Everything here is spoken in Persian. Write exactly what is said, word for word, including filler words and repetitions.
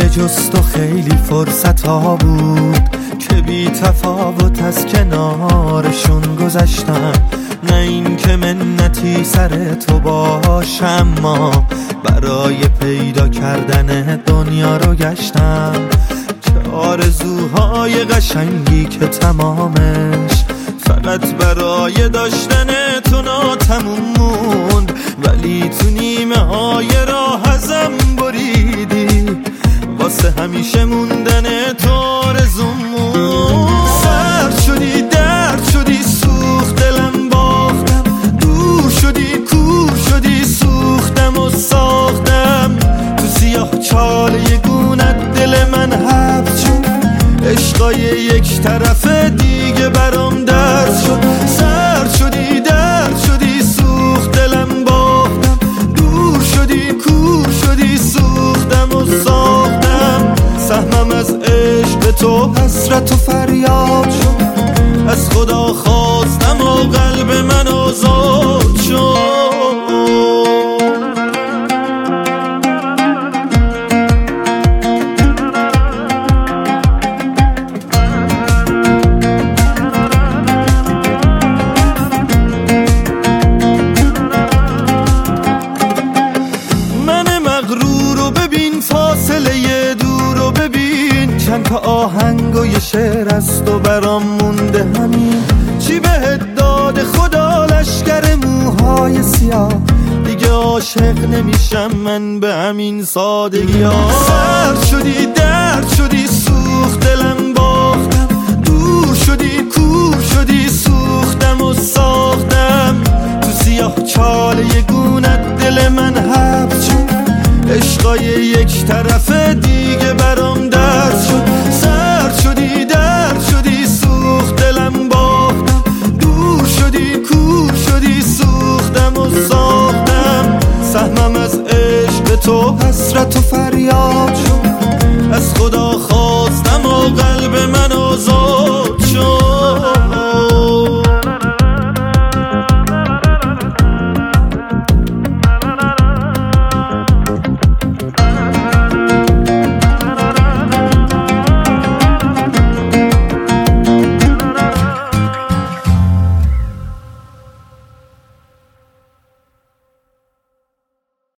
به جز تو خیلی فرصت ها بود که بی تفاوت از کنارشون گذشتم، نه این که منتی سر تو باشم، ما برای پیدا کردن دنیا رو گشتم، چه آرزوهای قشنگی که تمامش فقط برای داشتن تو ناتموم موند، ولی تو نیمه های راه ازم بریدی، واسه همیشه موندن تو آرزومون. سرد شدی، درد شدی، سوخت دلم، باختم، دور شدی، کور شدی، سوختم و ساختم، تو سیاه چاله گونت دل من حبس شد، عشقای یک طرف دیگه برام درد شد. سرد شدی، درد شدی، سوخت دلم، باختم، دور شدی، کور شدی، سوختم و ساختم، سهمم از عشق تو حسرت و فریاد شد، از خدا خواستم و قلب من آزاد شد. آهنگوی شعر است و برام مونده همین، چی بهت داد خدا لشگر موهای سیاه، دیگه عاشق نمیشم من به همین سادگی ها. سرد شدی، درد شدی، سوخت دلم، باختم، دور شدی، کور شدی، سوختم و ساختم، تو سیاه چاله گونت دل من حبس شد، عشقای یک طرف دیگه برام درد شد. سرد شدی، درد شدی، سوخت دلم، باختم، دور شدی، کور شدی، سوختم و ساختم، سهمم از عشق تو حسرت و فریاد شد، از خدا خواستم و قلب من آزاد شد.